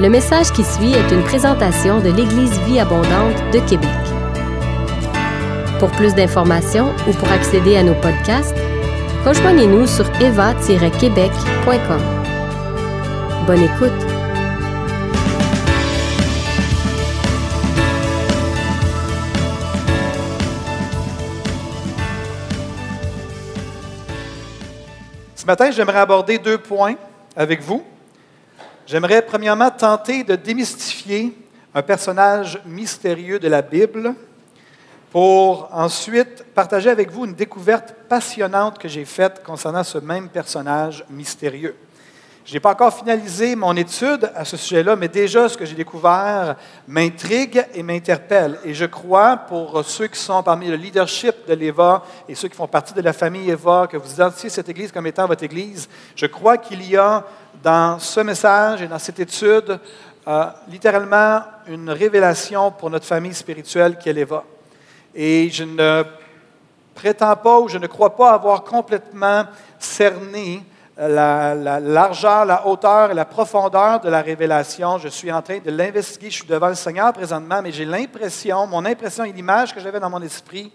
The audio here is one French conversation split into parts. Le message qui suit est une présentation de l'Église Vie Abondante de Québec. Pour plus d'informations ou pour accéder à nos podcasts, rejoignez-nous sur eva-québec.com. Bonne écoute! Ce matin, j'aimerais aborder 2 points avec vous. J'aimerais premièrement tenter de démystifier un personnage mystérieux de la Bible pour ensuite partager avec vous une découverte passionnante que j'ai faite concernant ce même personnage mystérieux. Je n'ai pas encore finalisé mon étude à ce sujet-là, mais déjà ce que j'ai découvert m'intrigue et m'interpelle. Et je crois, pour ceux qui sont parmi le leadership de l'Eva et ceux qui font partie de la famille Eva, que vous identifiez cette Église comme étant votre Église, je crois qu'il y a dans ce message et dans cette étude littéralement une révélation pour notre famille spirituelle qui est l'Eva. Et je ne prétends pas ou je ne crois pas avoir complètement cerné la largeur, la hauteur et la profondeur de la révélation. Je suis en train de l'investiguer. Je suis devant le Seigneur présentement, mais j'ai l'impression, mon impression et l'image que j'avais dans mon esprit,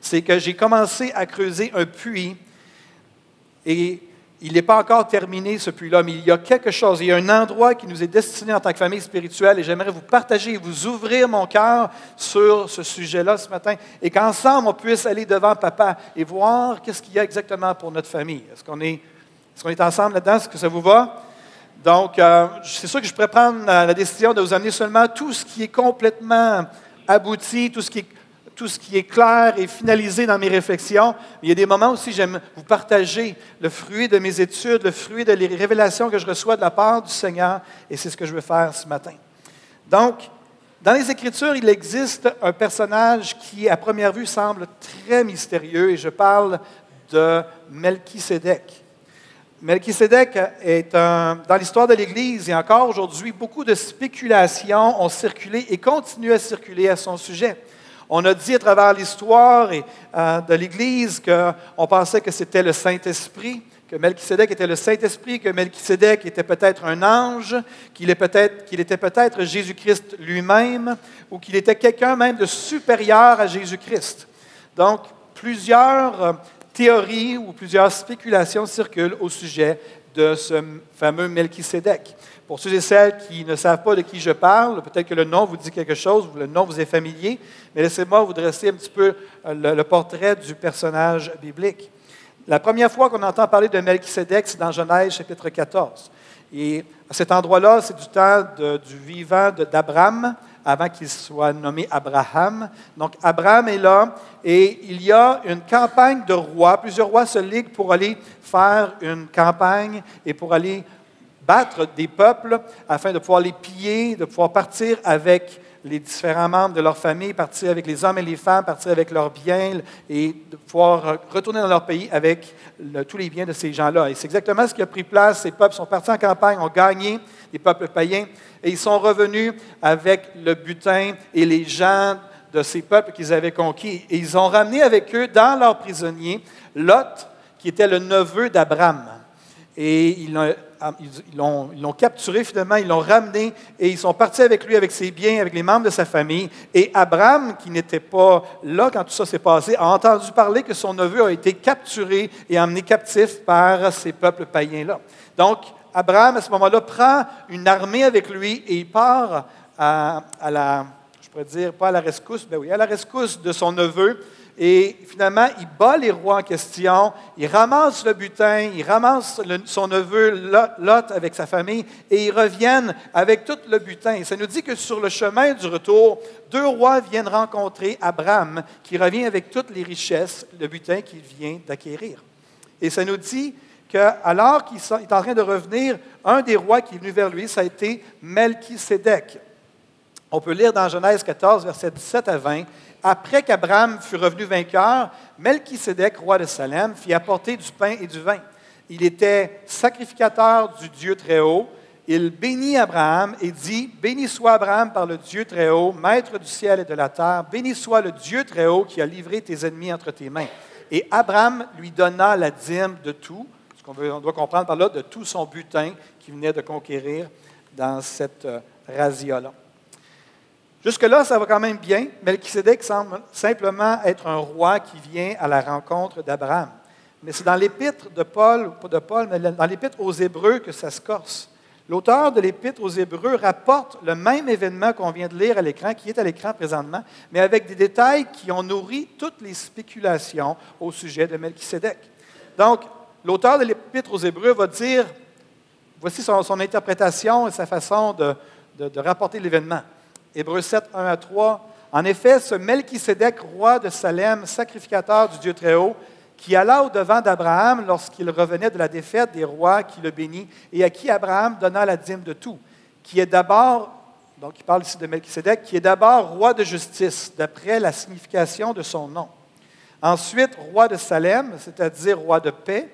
c'est que j'ai commencé à creuser un puits et il n'est pas encore terminé, ce puits-là, mais il y a quelque chose. Il y a un endroit qui nous est destiné en tant que famille spirituelle et j'aimerais vous partager et vous ouvrir mon cœur sur ce sujet-là ce matin et qu'ensemble, on puisse aller devant Papa et voir qu'est-ce qu'il y a exactement pour notre famille. Est-ce qu'on est ensemble là-dedans? Est-ce que ça vous va? Donc, c'est sûr que je pourrais prendre la décision de vous amener seulement tout ce qui est complètement abouti, tout ce qui est clair et finalisé dans mes réflexions. Il y a des moments aussi, j'aime vous partager le fruit de mes études, le fruit de les révélations que je reçois de la part du Seigneur, et c'est ce que je veux faire ce matin. Donc, dans les Écritures, il existe un personnage qui, à première vue, semble très mystérieux, et je parle de Melchisédek. Melchisédek est dans l'histoire de l'Église, et encore aujourd'hui, beaucoup de spéculations ont circulé et continuent à circuler à son sujet. On a dit à travers l'histoire de l'Église qu'on pensait que c'était le Saint-Esprit, que Melchisédek était le Saint-Esprit, que Melchisédek était peut-être un ange, qu'il était peut-être Jésus-Christ lui-même, ou qu'il était quelqu'un même de supérieur à Jésus-Christ. Donc, plusieurs théories ou plusieurs spéculations circulent au sujet de ce fameux Melchisédek. Pour ceux et celles qui ne savent pas de qui je parle, peut-être que le nom vous dit quelque chose, le nom vous est familier, mais laissez-moi vous dresser un petit peu le portrait du personnage biblique. La première fois qu'on entend parler de Melchisédek, c'est dans Genèse chapitre 14. Et à cet endroit-là, c'est du temps du vivant d'Abraham, avant qu'il soit nommé Abraham. Donc Abraham est là, et il y a une campagne de rois. Plusieurs rois se liguent pour aller faire une campagne et pour aller battre des peuples afin de pouvoir les piller, de pouvoir partir avec les différents membres de leur famille, partir avec les hommes et les femmes, partir avec leurs biens et de pouvoir retourner dans leur pays avec tous les biens de ces gens-là. Et c'est exactement ce qui a pris place. Ces peuples sont partis en campagne, ont gagné, les peuples païens, et ils sont revenus avec le butin et les gens de ces peuples qu'ils avaient conquis. Et ils ont ramené avec eux dans leurs prisonniers Lot, qui était le neveu d'Abraham. Et ils l'ont capturé finalement, ils l'ont ramené et ils sont partis avec lui, avec ses biens, avec les membres de sa famille. Et Abraham, qui n'était pas là quand tout ça s'est passé, a entendu parler que son neveu a été capturé et emmené captif par ces peuples païens-là. Donc, Abraham, à ce moment-là, prend une armée avec lui et il part à la rescousse de son neveu. Et finalement, il bat les rois en question, il ramasse le butin, il ramasse son neveu Lot avec sa famille, et ils reviennent avec tout le butin. Et ça nous dit que sur le chemin du retour, 2 rois viennent rencontrer Abraham, qui revient avec toutes les richesses, le butin qu'il vient d'acquérir. Et ça nous dit qu'alors qu'il est en train de revenir, un des rois qui est venu vers lui, ça a été Melchisédek. On peut lire dans Genèse 14, versets 17 à 20, « Après qu'Abraham fut revenu vainqueur, Melchisédek, roi de Salem, fit apporter du pain et du vin. Il était sacrificateur du Dieu Très-Haut. Il bénit Abraham et dit, « Béni soit Abraham par le Dieu Très-Haut, maître du ciel et de la terre. Béni soit le Dieu Très-Haut qui a livré tes ennemis entre tes mains. » Et Abraham lui donna la dîme de tout, ce qu'on doit comprendre par là, de tout son butin qu'il venait de conquérir dans cette razzia-là. Jusque-là, ça va quand même bien. Melchisédek semble simplement être un roi qui vient à la rencontre d'Abraham. Mais c'est dans l'épître de Paul, pas de Paul, mais dans l'épître aux Hébreux que ça se corse. L'auteur de l'épître aux Hébreux rapporte le même événement qu'on vient de lire à l'écran, qui est à l'écran présentement, mais avec des détails qui ont nourri toutes les spéculations au sujet de Melchisédek. Donc, l'auteur de l'épître aux Hébreux va dire, voici son interprétation et sa façon de rapporter l'événement. Hébreux 7, 1 à 3. « En effet, ce Melchisédek, roi de Salem, sacrificateur du Dieu Très-Haut, qui alla au-devant d'Abraham lorsqu'il revenait de la défaite des rois qui le bénit et à qui Abraham donna la dîme de tout, qui est d'abord, donc il parle ici de Melchisédek, qui est d'abord roi de justice, d'après la signification de son nom. Ensuite, roi de Salem, c'est-à-dire roi de paix,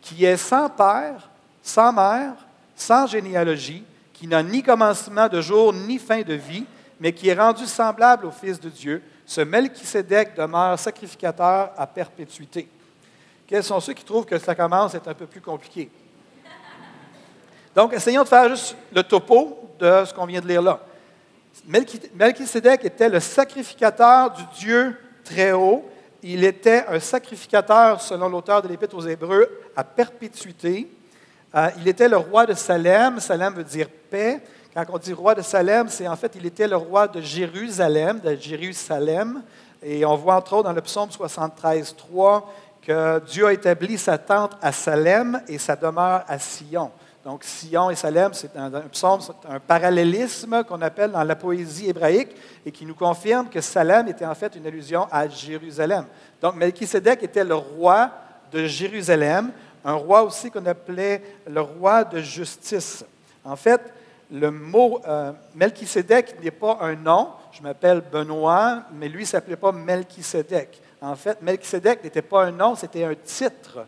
qui est sans père, sans mère, sans généalogie, qui n'a ni commencement de jour ni fin de vie, mais qui est rendu semblable au Fils de Dieu, ce Melchisédek demeure sacrificateur à perpétuité. » Quels sont ceux qui trouvent que ça commence à être un peu plus compliqué? Donc, essayons de faire juste le topo de ce qu'on vient de lire là. Melchisédek était le sacrificateur du Dieu Très-Haut. Il était un sacrificateur, selon l'auteur de l'Épître aux Hébreux, à perpétuité. Il était le roi de Salem. Salem veut dire paix. Quand on dit roi de Salem, c'est en fait, il était le roi de Jérusalem, Et on voit entre autres dans le Psaume 73, 3, que Dieu a établi sa tente à Salem et sa demeure à Sion. Donc, Sion et Salem, c'est un psaume, c'est un parallélisme qu'on appelle dans la poésie hébraïque et qui nous confirme que Salem était en fait une allusion à Jérusalem. Donc, Melchisédek était le roi de Jérusalem, un roi aussi qu'on appelait le roi de justice. En fait, le mot Melchisédek n'est pas un nom. Je m'appelle Benoît, mais lui ne s'appelait pas Melchisédek. En fait, Melchisédek n'était pas un nom, c'était un titre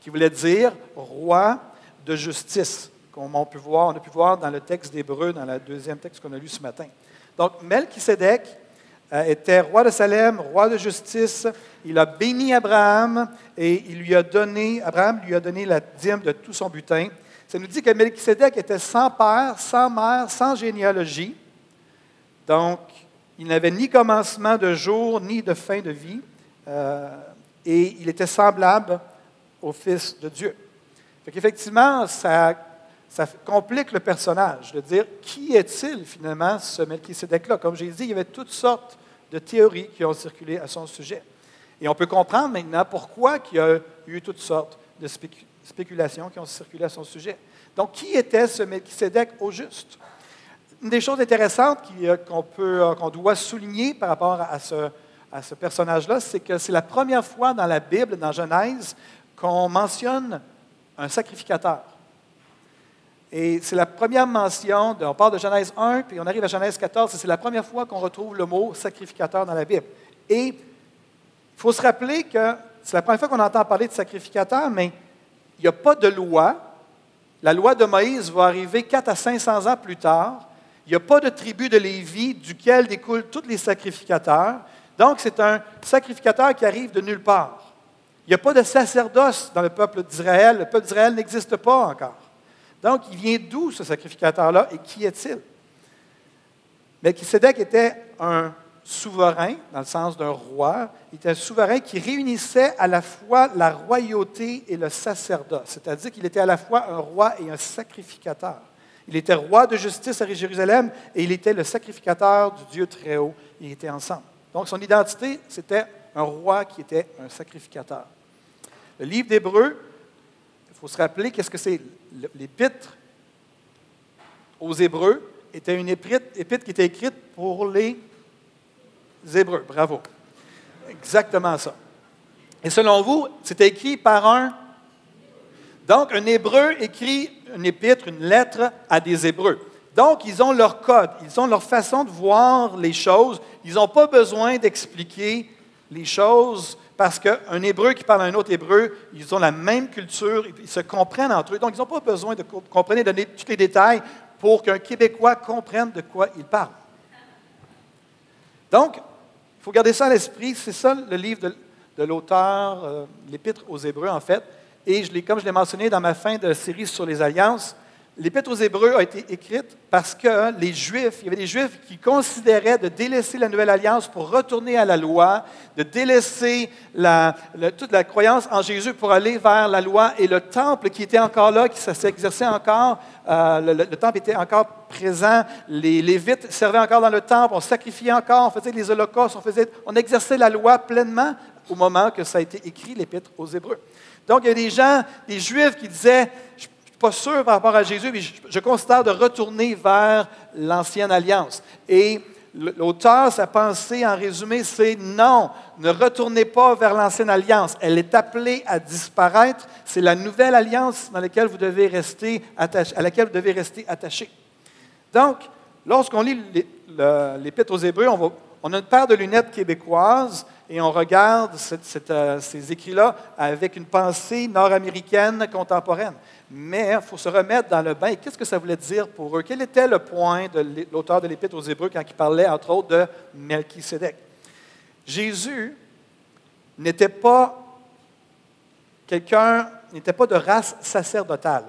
qui voulait dire « roi de justice », comme on a pu voir dans le texte d'Hébreux, dans le deuxième texte qu'on a lu ce matin. Donc, Melchisédek était roi de Salem, roi de justice. Il a béni Abraham et Abraham lui a donné la dîme de tout son butin. Ça nous dit que Melchisédek était sans père, sans mère, sans généalogie. Donc, il n'avait ni commencement de jour, ni de fin de vie. Et il était semblable au Fils de Dieu. Effectivement, ça complique le personnage de dire qui est-il finalement ce Melchisédek-là. Comme j'ai dit, il y avait toutes sortes de théories qui ont circulé à son sujet. Et on peut comprendre maintenant pourquoi il y a eu toutes sortes de spéculations qui ont circulé à son sujet. Donc, qui était ce Melchisédek au juste? Une des choses intéressantes qu'on doit souligner par rapport à ce personnage-là, c'est que c'est la première fois dans la Bible, dans Genèse, qu'on mentionne un sacrificateur. Et c'est la première mention, on part de Genèse 1, puis on arrive à Genèse 14, et c'est la première fois qu'on retrouve le mot « sacrificateur » dans la Bible. Et il faut se rappeler que c'est la première fois qu'on entend parler de sacrificateur, mais il n'y a pas de loi. La loi de Moïse va arriver 400 à 500 ans plus tard. Il n'y a pas de tribu de Lévi duquel découlent tous les sacrificateurs. Donc, c'est un sacrificateur qui arrive de nulle part. Il n'y a pas de sacerdoce dans le peuple d'Israël. Le peuple d'Israël n'existe pas encore. Donc, il vient d'où ce sacrificateur-là et qui est-il? Melchisédek était un souverain, dans le sens d'un roi. Il était un souverain qui réunissait à la fois la royauté et le sacerdoce. C'est-à-dire qu'il était à la fois un roi et un sacrificateur. Il était roi de justice à Jérusalem et il était le sacrificateur du Dieu Très-Haut. Ils étaient ensemble. Donc, son identité, c'était un roi qui était un sacrificateur. Le livre d'Hébreux, il faut se rappeler qu'est-ce que c'est. L'épître aux Hébreux était une épître qui était écrite pour les Hébreux. Bravo. Exactement ça. Et selon vous, c'était écrit par un... Donc, un Hébreu écrit une épître, une lettre à des Hébreux. Donc, ils ont leur code, ils ont leur façon de voir les choses. Ils n'ont pas besoin d'expliquer les choses parce qu'un Hébreu qui parle à un autre Hébreu, ils ont la même culture, ils se comprennent entre eux. Donc, ils n'ont pas besoin de comprendre et donner tous les détails pour qu'un Québécois comprenne de quoi il parle. Donc, il faut garder ça à l'esprit. C'est ça le livre de l'auteur, l'Épître aux Hébreux, en fait. Et comme je l'ai mentionné dans ma fin de série sur les alliances, L'Épître aux Hébreux a été écrite parce que les Juifs, il y avait des Juifs qui considéraient de délaisser la Nouvelle Alliance pour retourner à la loi, de délaisser toute la croyance en Jésus pour aller vers la loi et le temple qui était encore là, qui s'exerçait encore, le temple était encore présent, les Lévites servaient encore dans le temple, on sacrifiait encore, on faisait les holocaustes, on exerçait la loi pleinement au moment que ça a été écrit, l'Épître aux Hébreux. Donc, il y a des gens, des Juifs qui disaient « pas sûr par rapport à Jésus, mais je considère de retourner vers l'ancienne alliance. » Et l'auteur, sa pensée, en résumé, c'est non, ne retournez pas vers l'ancienne alliance. Elle est appelée à disparaître. C'est la nouvelle alliance dans laquelle vous devez rester attaché, à laquelle vous devez rester attaché. Donc, lorsqu'on lit l'Épître aux Hébreux, on a une paire de lunettes québécoises et on regarde ces écrits-là avec une pensée nord-américaine contemporaine. Mais il faut se remettre dans le bain. Et qu'est-ce que ça voulait dire pour eux? Quel était le point de l'auteur de l'Épître aux Hébreux quand il parlait, entre autres, de Melchisédek? Jésus n'était pas quelqu'un, n'était pas de race sacerdotale.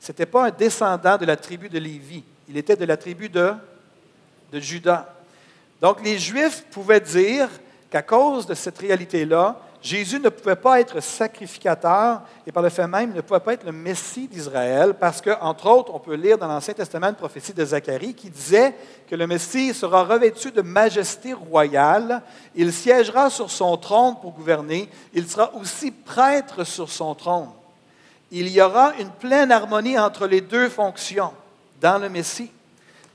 Ce n'était pas un descendant de la tribu de Lévi. Il était de la tribu de Juda. Donc, les Juifs pouvaient dire qu'à cause de cette réalité-là, Jésus ne pouvait pas être sacrificateur et par le fait même, il ne pouvait pas être le Messie d'Israël parce que, entre autres, on peut lire dans l'Ancien Testament une prophétie de Zacharie qui disait que le Messie sera revêtu de majesté royale, il siégera sur son trône pour gouverner, il sera aussi prêtre sur son trône. Il y aura une pleine harmonie entre les deux fonctions dans le Messie.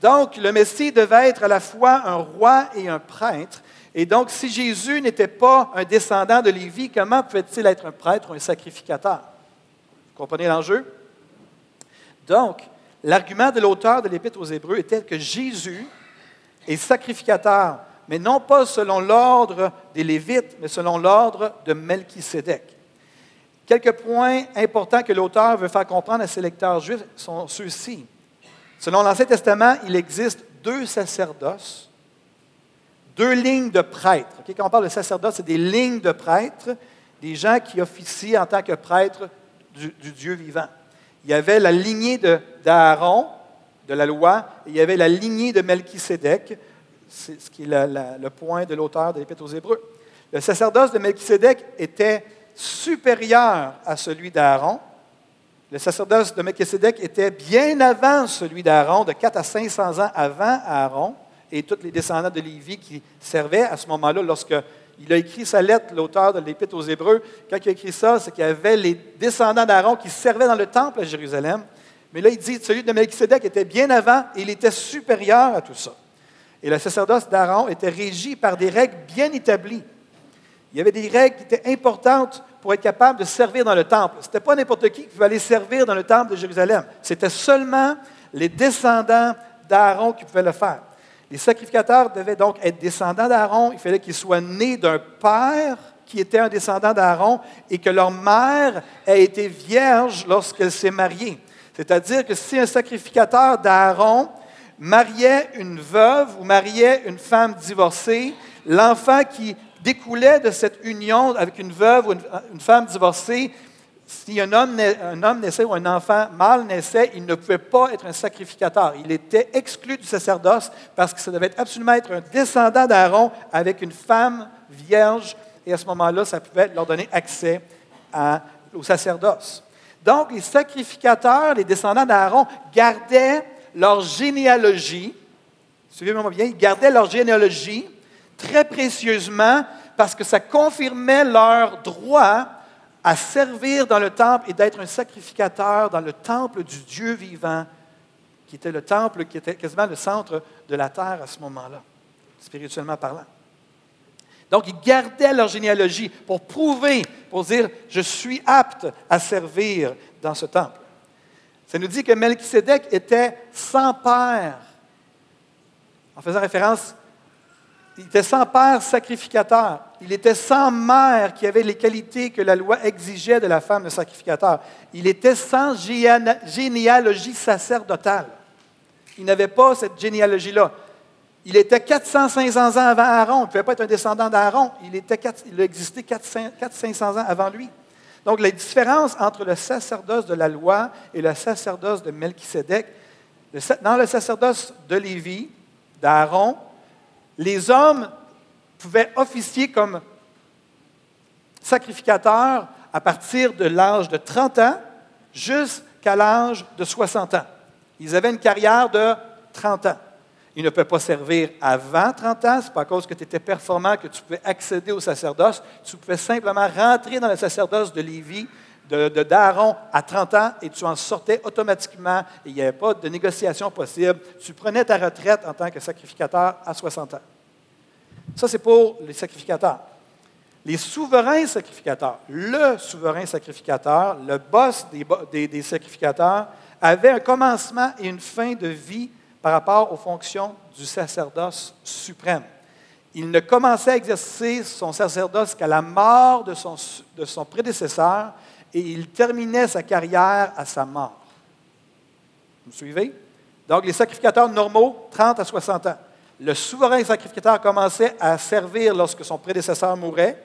Donc, le Messie devait être à la fois un roi et un prêtre. Et donc, si Jésus n'était pas un descendant de Lévi, comment pouvait-il être un prêtre ou un sacrificateur? Vous comprenez l'enjeu? Donc, l'argument de l'auteur de l'Épître aux Hébreux était que Jésus est sacrificateur, mais non pas selon l'ordre des Lévites, mais selon l'ordre de Melchisédek. Quelques points importants que l'auteur veut faire comprendre à ses lecteurs juifs sont ceux-ci. Selon l'Ancien Testament, il existe deux sacerdoces, deux lignes de prêtres. Okay? Quand on parle de sacerdoce, c'est des lignes de prêtres, des gens qui officient en tant que prêtres du Dieu vivant. Il y avait la lignée d'Aaron, de la loi, et il y avait la lignée de Melchisédek, c'est ce qui est le point de l'auteur de l'Épître aux Hébreux. Le sacerdoce de Melchisédek était supérieur à celui d'Aaron. Le sacerdoce de Melchisédek était bien avant celui d'Aaron, de 4 à 500 ans avant Aaron, et tous les descendants de Lévi qui servaient à ce moment-là, lorsqu'il a écrit sa lettre, l'auteur de l'Épître aux Hébreux, quand il a écrit ça, c'est qu'il y avait les descendants d'Aaron qui servaient dans le temple à Jérusalem. Mais là, il dit, celui de Melchisédek était bien avant, et il était supérieur à tout ça. Et le sacerdoce d'Aaron était régi par des règles bien établies. Il y avait des règles qui étaient importantes pour être capable de servir dans le temple. Ce n'était pas n'importe qui pouvait aller servir dans le temple de Jérusalem. C'était seulement les descendants d'Aaron qui pouvaient le faire. Les sacrificateurs devaient donc être descendants d'Aaron. Il fallait qu'ils soient nés d'un père qui était un descendant d'Aaron et que leur mère ait été vierge lorsqu'elle s'est mariée. C'est-à-dire que si un sacrificateur d'Aaron mariait une veuve ou mariait une femme divorcée, l'enfant qui découlait de cette union avec une veuve ou une femme divorcée, si un homme naissait ou un enfant mâle naissait, il ne pouvait pas être un sacrificateur. Il était exclu du sacerdoce parce que ça devait absolument être un descendant d'Aaron avec une femme vierge. Et à ce moment-là, ça pouvait leur donner accès au sacerdoce. Donc, les sacrificateurs, les descendants d'Aaron, gardaient leur généalogie. Suivez-moi bien, ils gardaient leur généalogie très précieusement parce que ça confirmait leur droit à servir dans le temple et d'être un sacrificateur dans le temple du Dieu vivant, qui était le temple, qui était quasiment le centre de la terre à ce moment-là, spirituellement parlant. Donc, ils gardaient leur généalogie pour prouver, pour dire « je suis apte à servir dans ce temple ». Ça nous dit que Melchisédek était sans père, en faisant référence. Il était sans père sacrificateur. Il était sans mère qui avait les qualités que la loi exigeait de la femme de sacrificateur. Il était sans généalogie sacerdotale. Il n'avait pas cette généalogie-là. Il était 400-500 ans avant Aaron. Il ne pouvait pas être un descendant d'Aaron. Il existait 400-500 ans avant lui. Donc, les différences entre le sacerdoce de la loi et le sacerdoce de Melchisédek, dans le sacerdoce de Lévi, d'Aaron, les hommes pouvaient officier comme sacrificateurs à partir de l'âge de 30 ans jusqu'à l'âge de 60 ans. Ils avaient une carrière de 30 ans. Ils ne peuvent pas servir avant 30 ans. Ce n'est pas à cause que tu étais performant que tu pouvais accéder au sacerdoce. Tu pouvais simplement rentrer dans le sacerdoce de Lévi, d'Aaron à 30 ans, et tu en sortais automatiquement. Il n'y avait pas de négociation possible. Tu prenais ta retraite en tant que sacrificateur à 60 ans. Ça, c'est pour les sacrificateurs. Les souverains sacrificateurs, le souverain sacrificateur, le boss des sacrificateurs, avait un commencement et une fin de vie par rapport aux fonctions du sacerdoce suprême. Il ne commençait à exercer son sacerdoce qu'à la mort de son prédécesseur et il terminait sa carrière à sa mort. Vous me suivez? Donc, les sacrificateurs normaux, 30 à 60 ans. Le souverain sacrificateur commençait à servir lorsque son prédécesseur mourait.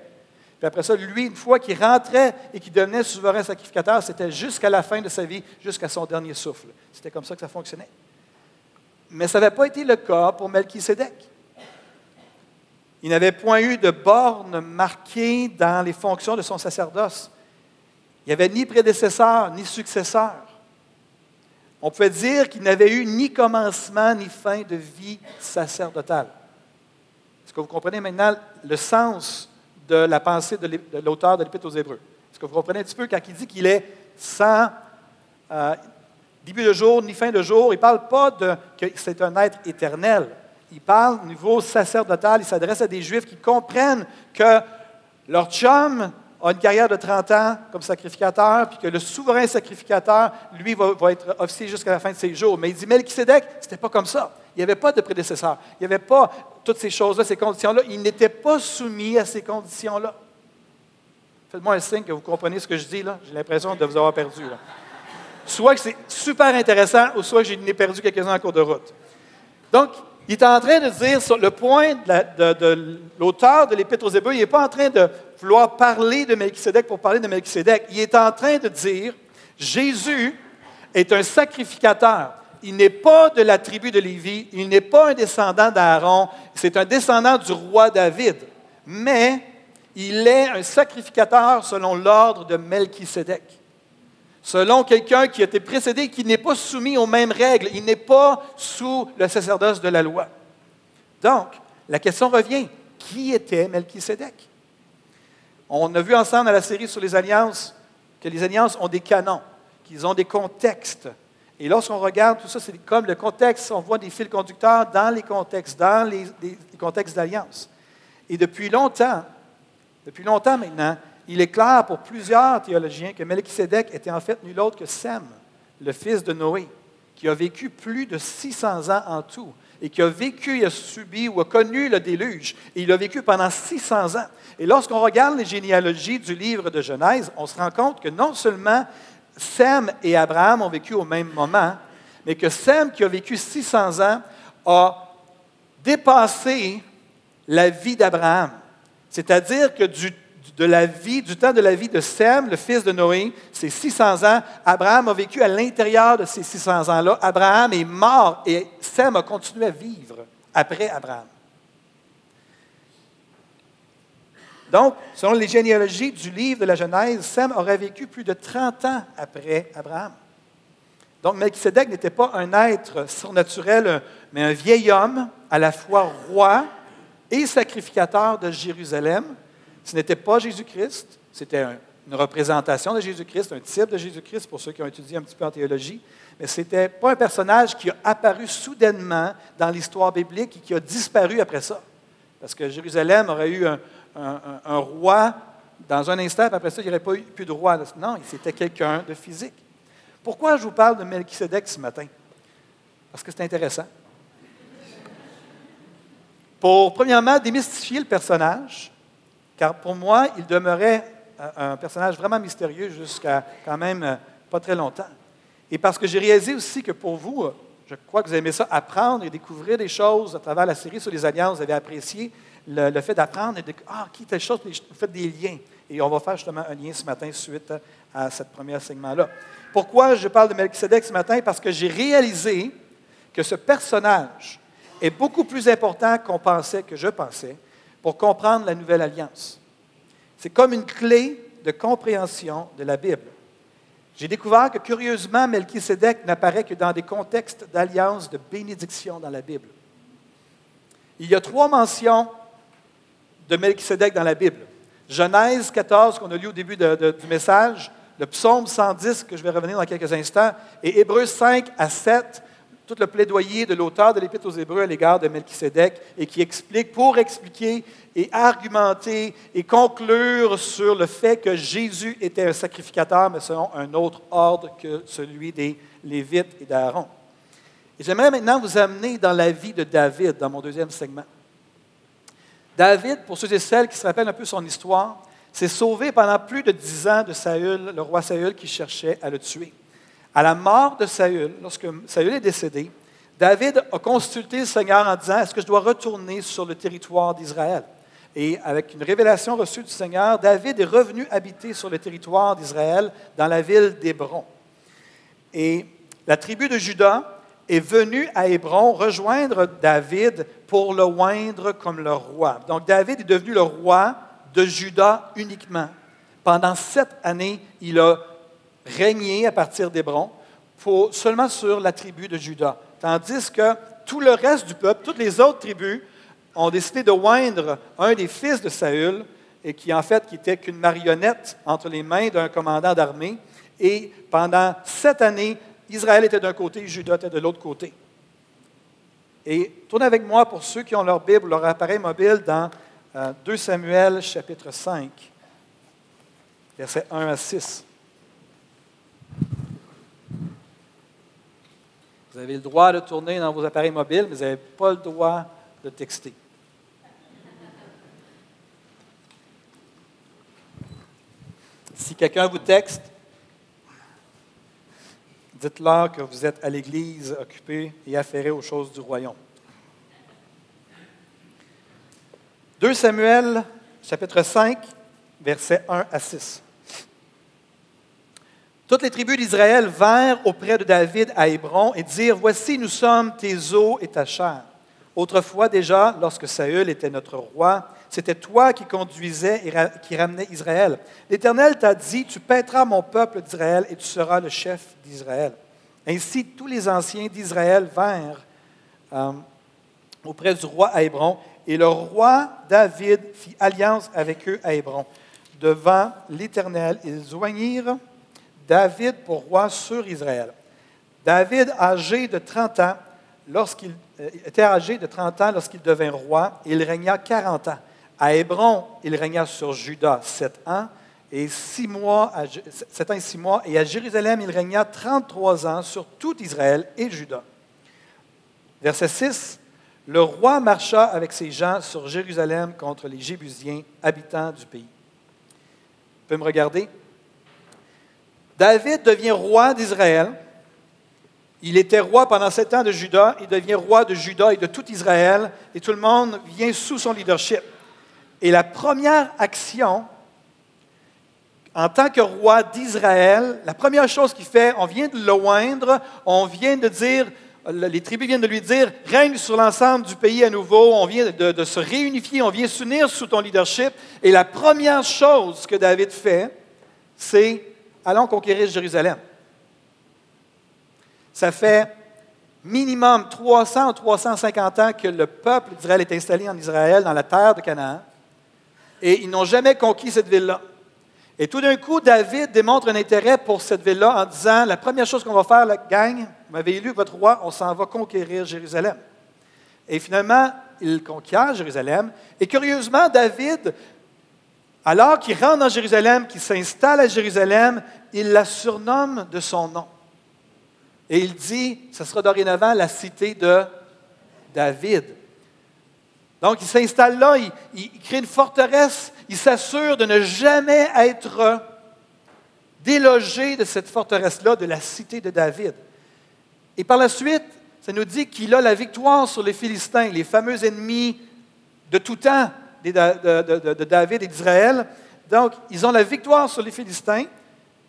Puis après ça, lui, une fois qu'il rentrait et qu'il devenait souverain sacrificateur, c'était jusqu'à la fin de sa vie, jusqu'à son dernier souffle. C'était comme ça que ça fonctionnait. Mais ça n'avait pas été le cas pour Melchisédek. Il n'avait point eu de borne marquée dans les fonctions de son sacerdoce. Il n'y avait ni prédécesseur, ni successeur. On pouvait dire qu'il n'avait eu ni commencement, ni fin de vie sacerdotale. Est-ce que vous comprenez maintenant le sens de la pensée de l'auteur de l'Épître aux Hébreux? Est-ce que vous comprenez un petit peu quand il dit qu'il est sans... début de jour, ni fin de jour, il ne parle pas de que c'est un être éternel. Il parle au niveau sacerdotal, il s'adresse à des Juifs qui comprennent que leur chum a une carrière de 30 ans comme sacrificateur, puis que le souverain sacrificateur, lui, va être officier jusqu'à la fin de ses jours. Mais il dit, Melchisédek, ce n'était pas comme ça. Il n'y avait pas de prédécesseur. Il n'y avait pas toutes ces choses-là, ces conditions-là. Il n'était pas soumis à ces conditions-là. Faites-moi un signe que vous comprenez ce que je dis, là. J'ai l'impression de vous avoir perdu, là. Soit que c'est super intéressant, ou soit que j'en ai perdu quelques-uns en cours de route. Donc, il est en train de dire, sur le point de l'auteur de l'Épître aux Hébreux, il n'est pas en train de vouloir parler de Melchisédek pour parler de Melchisédek. Il est en train de dire, Jésus est un sacrificateur. Il n'est pas de la tribu de Lévi, il n'est pas un descendant d'Aaron, c'est un descendant du roi David. Mais il est un sacrificateur selon l'ordre de Melchisédek. Selon quelqu'un qui a été précédé et qui n'est pas soumis aux mêmes règles. Il n'est pas sous le sacerdoce de la loi. Donc, la question revient. Qui était Melchisédek? On a vu ensemble à la série sur les alliances que les alliances ont des canons, qu'ils ont des contextes. Et lorsqu'on regarde tout ça, c'est comme le contexte, on voit des fils conducteurs dans les contextes d'alliance. Et depuis longtemps maintenant, il est clair pour plusieurs théologiens que Melchisédek était en fait nul autre que Sem, le fils de Noé, qui a vécu plus de 600 ans en tout, et qui a vécu, il a subi ou a connu le déluge, et il a vécu pendant 600 ans. Et lorsqu'on regarde les généalogies du livre de Genèse, on se rend compte que non seulement Sem et Abraham ont vécu au même moment, mais que Sem, qui a vécu 600 ans, a dépassé la vie d'Abraham. C'est-à-dire que du temps de la vie de Sem, le fils de Noé, c'est 600 ans. Abraham a vécu à l'intérieur de ces 600 ans-là. Abraham est mort et Sem a continué à vivre après Abraham. Donc, selon les généalogies du livre de la Genèse, Sem aurait vécu plus de 30 ans après Abraham. Donc, Melchisédek n'était pas un être surnaturel, mais un vieil homme, à la fois roi et sacrificateur de Jérusalem. Ce n'était pas Jésus-Christ, c'était une représentation de Jésus-Christ, un type de Jésus-Christ pour ceux qui ont étudié un petit peu en théologie, mais ce n'était pas un personnage qui a apparu soudainement dans l'histoire biblique et qui a disparu après ça. Parce que Jérusalem aurait eu un roi dans un instant, puis après ça, il n'y aurait pas eu plus de roi. Non, c'était quelqu'un de physique. Pourquoi je vous parle de Melchisédek ce matin? Parce que c'est intéressant. Pour, premièrement, démystifier le personnage, car pour moi, il demeurait un personnage vraiment mystérieux jusqu'à quand même pas très longtemps. Et parce que j'ai réalisé aussi que pour vous, je crois que vous aimez ça, apprendre et découvrir des choses à travers la série sur les alliances. Vous avez apprécié le fait d'apprendre et de « Ah, qui telle chose ?» Vous faites des liens. Et on va faire justement un lien ce matin suite à ce premier enseignement-là. Pourquoi je parle de Melchisédek ce matin? Parce que j'ai réalisé que ce personnage est beaucoup plus important qu'on pensait, que je pensais, pour comprendre la Nouvelle Alliance. C'est comme une clé de compréhension de la Bible. J'ai découvert que, curieusement, Melchisédek n'apparaît que dans des contextes d'alliance, de bénédiction dans la Bible. Il y a 3 mentions de Melchisédek dans la Bible. Genèse 14, qu'on a lu au début du message, le Psaume 110, que je vais revenir dans quelques instants, et Hébreux 5 à 7, tout le plaidoyer de l'auteur de l'Épître aux Hébreux à l'égard de Melchisédek, et qui explique, pour expliquer et argumenter et conclure sur le fait que Jésus était un sacrificateur, mais selon un autre ordre que celui des Lévites et d'Aaron. Et j'aimerais maintenant vous amener dans la vie de David, dans mon deuxième segment. David, pour ceux et celles qui se rappellent un peu son histoire, s'est sauvé pendant plus de 10 ans de Saül, le roi Saül qui cherchait à le tuer. À la mort de Saül, lorsque Saül est décédé, David a consulté le Seigneur en disant « Est-ce que je dois retourner sur le territoire d'Israël? » Et avec une révélation reçue du Seigneur, David est revenu habiter sur le territoire d'Israël, dans la ville d'Hébron. Et la tribu de Juda est venue à Hébron rejoindre David pour le oindre comme le roi. Donc David est devenu le roi de Juda uniquement. Pendant 7 années, il a régné à partir d'Hébron seulement sur la tribu de Juda. Tandis que tout le reste du peuple, toutes les autres tribus, ont décidé de oindre un des fils de Saül, et qui en fait n'était qu'une marionnette entre les mains d'un commandant d'armée. Et pendant 7 années, Israël était d'un côté, Juda était de l'autre côté. Et tournez avec moi pour ceux qui ont leur Bible ou leur appareil mobile dans 2 Samuel chapitre 5, versets 1 à 6. Vous avez le droit de tourner dans vos appareils mobiles, mais vous n'avez pas le droit de texter. Si quelqu'un vous texte, dites-leur que vous êtes à l'Église, occupé et affairé aux choses du royaume. 2 Samuel, chapitre 5, versets 1 à 6. Toutes les tribus d'Israël vinrent auprès de David à Hébron et dirent « Voici, nous sommes tes os et ta chair. Autrefois déjà, lorsque Saül était notre roi, c'était toi qui conduisais et qui ramenais Israël. L'Éternel t'a dit « Tu paîtras mon peuple d'Israël et tu seras le chef d'Israël. » Ainsi, tous les anciens d'Israël vinrent auprès du roi à Hébron, et le roi David fit alliance avec eux à Hébron. Devant l'Éternel, ils oignirent David pour roi sur Israël. David, était âgé de 30 ans lorsqu'il devint roi, il régna 40 ans. À Hébron, il régna sur Juda 7 ans et 6 mois, et à Jérusalem, il régna 33 ans sur tout Israël et Juda. Verset 6, « Le roi marcha avec ses gens sur Jérusalem contre les Jébusiens, habitants du pays. » Vous pouvez me regarder? David devient roi d'Israël. Il était roi pendant 7 ans de Juda. Il devient roi de Juda et de tout Israël. Et tout le monde vient sous son leadership. Et la première action, en tant que roi d'Israël, la première chose qu'il fait, on vient de l'oindre, les tribus viennent de lui dire « Règne sur l'ensemble du pays à nouveau, on vient de se réunifier, on vient s'unir sous ton leadership. » Et la première chose que David fait, c'est « Allons conquérir Jérusalem. » Ça fait minimum 300 ou 350 ans que le peuple d'Israël est installé en Israël, dans la terre de Canaan, et ils n'ont jamais conquis cette ville-là. Et tout d'un coup, David démontre un intérêt pour cette ville-là en disant « La première chose qu'on va faire, la gang, vous m'avez élu votre roi, on s'en va conquérir Jérusalem. » Et finalement, il conquiert Jérusalem. Et curieusement, David... Alors qu'il rentre dans Jérusalem, qu'il s'installe à Jérusalem, il la surnomme de son nom. Et il dit, ce sera dorénavant la cité de David. Donc, il s'installe là, il crée une forteresse, il s'assure de ne jamais être délogé de cette forteresse-là, de la cité de David. Et par la suite, ça nous dit qu'il a la victoire sur les Philistins, les fameux ennemis de tout temps, de David et d'Israël, Donc, ils ont la victoire sur les Philistins.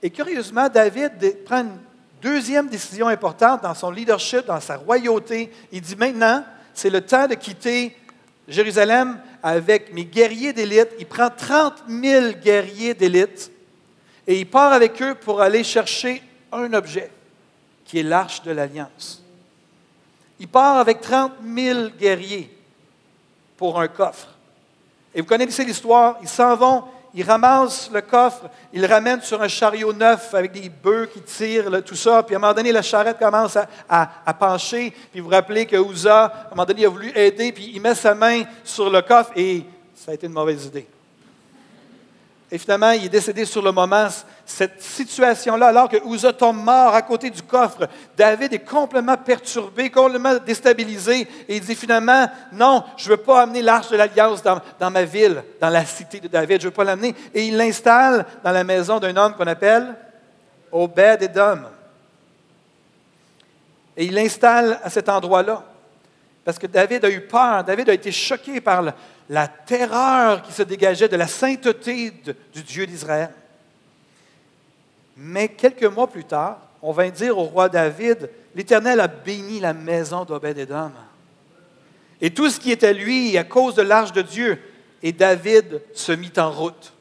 Et curieusement, David prend une deuxième décision importante dans son leadership, dans sa royauté. Il dit maintenant, c'est le temps de quitter Jérusalem avec mes guerriers d'élite. Il prend 30 000 guerriers d'élite et il part avec eux pour aller chercher un objet, qui est l'Arche de l'Alliance. Il part avec 30 000 guerriers pour un coffre. Et vous connaissez l'histoire, ils s'en vont, ils ramassent le coffre, ils le ramènent sur un chariot neuf avec des bœufs qui tirent, là, tout ça. Puis à un moment donné, la charrette commence à pencher. Puis vous vous rappelez que Uza, à un moment donné, il a voulu aider, puis il met sa main sur le coffre et ça a été une mauvaise idée. Et finalement, il est décédé sur le moment. Cette situation-là, alors que Uza tombe mort à côté du coffre, David est complètement perturbé, complètement déstabilisé. Et il dit finalement, non, je ne veux pas amener l'Arche de l'Alliance dans ma ville, dans la cité de David. Je ne veux pas l'amener. Et il l'installe dans la maison d'un homme qu'on appelle Obed-Edom. Et il l'installe à cet endroit-là. Parce que David a eu peur. David a été choqué par la terreur qui se dégageait de la sainteté du Dieu d'Israël. Mais quelques mois plus tard, on vint dire au roi David, « L'Éternel a béni la maison d'Obed-Edom. » Et tout ce qui était lui, à cause de l'arche de Dieu, et David se mit en route.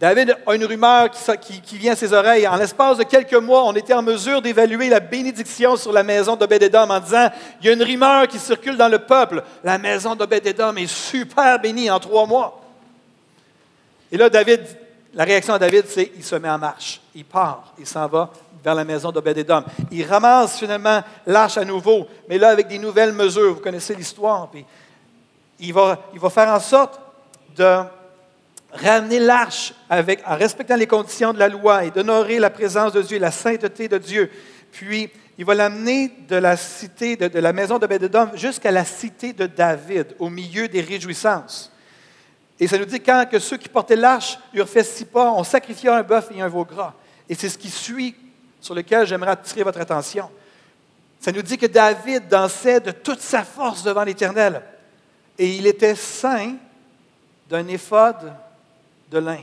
David a une rumeur qui vient à ses oreilles. En l'espace de quelques mois, on était en mesure d'évaluer la bénédiction sur la maison d'Obed-Edom en disant, il y a une rumeur qui circule dans le peuple. La maison d'Obed-Edom est super bénie en 3 mois. Et là, la réaction de David, c'est, il se met en marche. Il part, il s'en va vers la maison d'Obed-Edom. Il ramasse finalement l'arche à nouveau, mais là avec des nouvelles mesures. Vous connaissez l'histoire. Puis il va faire en sorte de ramener l'arche en respectant les conditions de la loi et d'honorer la présence de Dieu et la sainteté de Dieu. Puis, il va l'amener de la cité, de la maison d'Obed-Edom jusqu'à la cité de David, au milieu des réjouissances. Et ça nous dit que ceux qui portaient l'arche eurent fait 6 pas, on sacrifia un bœuf et un veau gras. Et c'est ce qui suit, sur lequel j'aimerais attirer votre attention. Ça nous dit que David dansait de toute sa force devant l'Éternel. Et il était ceint d'un éphod de lin.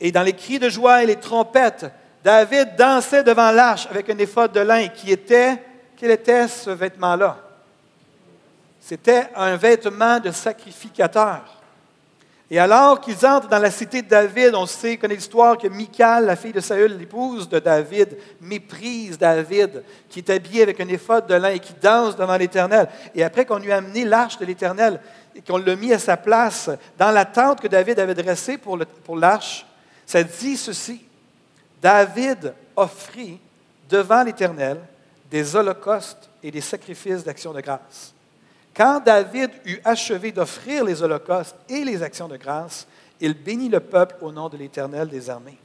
Et dans les cris de joie et les trompettes, David dansait devant l'arche avec un éphod de lin qui était, quel était ce vêtement-là? C'était un vêtement de sacrificateur. Et alors qu'ils entrent dans la cité de David, on connaît l'histoire que Michal, la fille de Saül, l'épouse de David, méprise David, qui est habillé avec un éphod de lin et qui danse devant l'Éternel. Et après qu'on lui a amené l'arche de l'Éternel et qu'on l'a mis à sa place dans la tente que David avait dressée pour l'arche, ça dit ceci, « David offrit devant l'Éternel des holocaustes et des sacrifices d'action de grâce. » Quand David eut achevé d'offrir les holocaustes et les actions de grâce, il bénit le peuple au nom de l'Éternel des armées.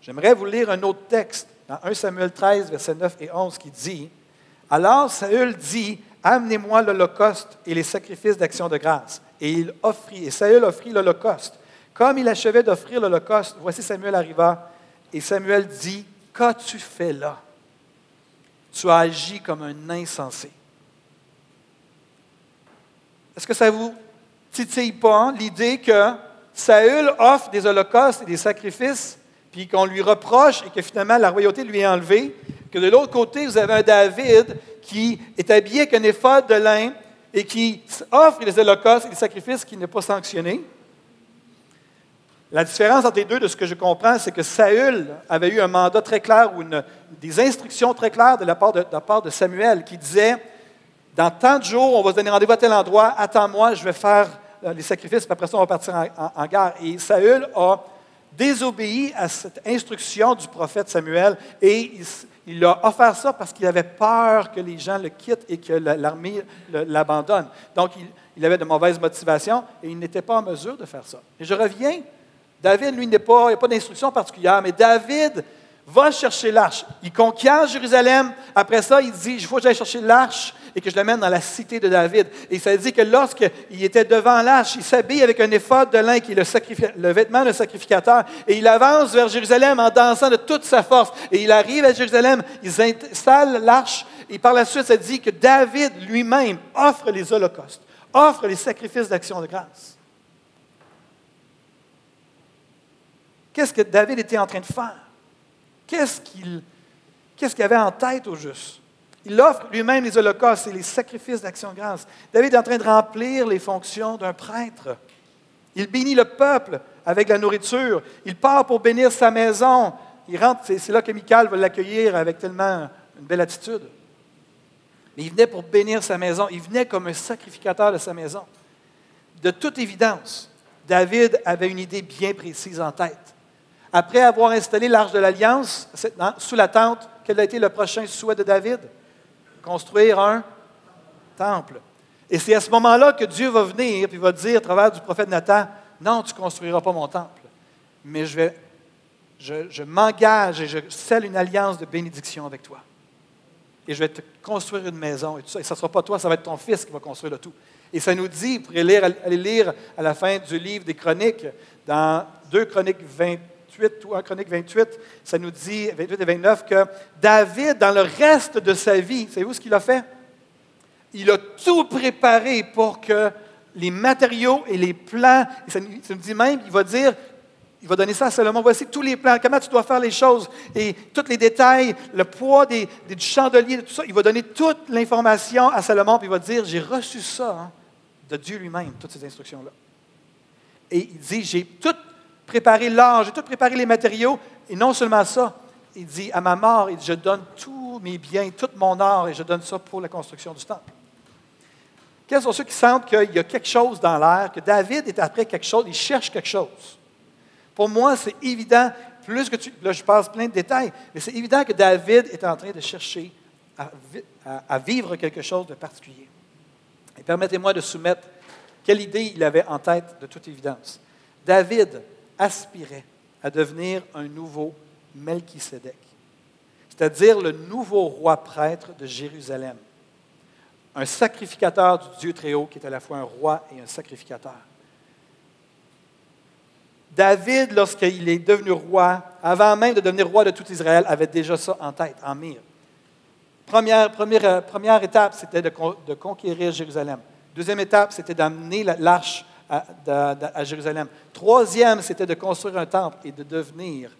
J'aimerais vous lire un autre texte, dans 1 Samuel 13, versets 9 et 11, qui dit « Alors Saül dit, « Amenez-moi l'holocauste et les sacrifices d'actions de grâce. » Et il offrit, et Saül offrit l'holocauste. Comme il achevait d'offrir l'holocauste, voici Samuel arriva, et Samuel dit, « Qu'as-tu fait là? Tu as agi comme un insensé. » Est-ce que ça ne vous titille pas, hein, l'idée que Saül offre des holocaustes et des sacrifices, puis qu'on lui reproche et que finalement la royauté lui est enlevée, que de l'autre côté, vous avez un David qui est habillé avec un éphod de lin et qui offre des holocaustes et des sacrifices qu'il n'est pas sanctionné? La différence entre les deux, de ce que je comprends, c'est que Saül avait eu un mandat très clair ou des instructions très claires de la part de Samuel qui disait, dans tant de jours, on va se donner rendez-vous à tel endroit, attends-moi, je vais faire les sacrifices, puis après ça, on va partir en guerre. Et Saül a désobéi à cette instruction du prophète Samuel, et il a offert ça parce qu'il avait peur que les gens le quittent et que l'armée l'abandonne. Donc, il avait de mauvaises motivations, et il n'était pas en mesure de faire ça. Et je reviens, David, lui, il n'y a pas d'instruction particulière, mais David va chercher l'arche. Il conquiert Jérusalem. Après ça, il dit, il faut que j'aille chercher l'arche et que je l'amène dans la cité de David. Et ça dit que lorsqu'il était devant l'arche, il s'habille avec un éphod de lin qui est le vêtement de sacrificateur. Et il avance vers Jérusalem en dansant de toute sa force. Et il arrive à Jérusalem, ils installent l'arche. Et par la suite, ça dit que David lui-même offre les holocaustes, offre les sacrifices d'action de grâce. Qu'est-ce que David était en train de faire? Qu'est-ce qu'il avait en tête au juste? Il offre lui-même les holocaustes et les sacrifices d'action de grâce. David est en train de remplir les fonctions d'un prêtre. Il bénit le peuple avec la nourriture. Il part pour bénir sa maison. Il rentre, c'est là que Michal va l'accueillir avec tellement une belle attitude. Mais il venait pour bénir sa maison. Il venait comme un sacrificateur de sa maison. De toute évidence, David avait une idée bien précise en tête. Après avoir installé l'Arche de l'Alliance sous la tente, quel a été le prochain souhait de David? Construire un temple. Et c'est à ce moment-là que Dieu va venir et va dire, à travers du prophète Nathan, « Non, tu ne construiras pas mon temple, mais je m'engage et je scelle une alliance de bénédiction avec toi. Et je vais te construire une maison et tout ça. Et ça ne sera pas toi, ça va être ton fils qui va construire le tout. » Et ça nous dit, vous pourrez aller lire à la fin du livre des Chroniques, dans 2 Chroniques 28 ou 1 Chronique 28, ça nous dit, 28 et 29, que David, dans le reste de sa vie, savez-vous ce qu'il a fait? Il a tout préparé pour que les matériaux et les plans, et ça nous dit même, il va dire, il va donner ça à Salomon, voici tous les plans, comment tu dois faire les choses, et tous les détails, le poids du chandelier, tout ça, il va donner toute l'information à Salomon, puis il va dire, j'ai reçu ça de Dieu lui-même, toutes ces instructions-là. Et il dit, j'ai tout préparé l'or, j'ai tout préparé les matériaux, et non seulement ça, il dit, à ma mort, je donne tous mes biens, tout mon or, et je donne ça pour la construction du temple. Quels sont ceux qui sentent qu'il y a quelque chose dans l'air, que David est après quelque chose, il cherche quelque chose? Pour moi, c'est évident, là je passe plein de détails, mais c'est évident que David est en train de chercher à vivre quelque chose de particulier. Et permettez-moi de soumettre quelle idée il avait en tête de toute évidence. David aspirait à devenir un nouveau Melchisédek, c'est-à-dire le nouveau roi-prêtre de Jérusalem. Un sacrificateur du Dieu Très-Haut qui est à la fois un roi et un sacrificateur. David, lorsqu'il est devenu roi, avant même de devenir roi de tout Israël, avait déjà ça en tête, en mire. Première étape, c'était de conquérir Jérusalem. Deuxième étape, c'était d'amener l'arche à Jérusalem. Troisième, c'était de construire un temple et de devenir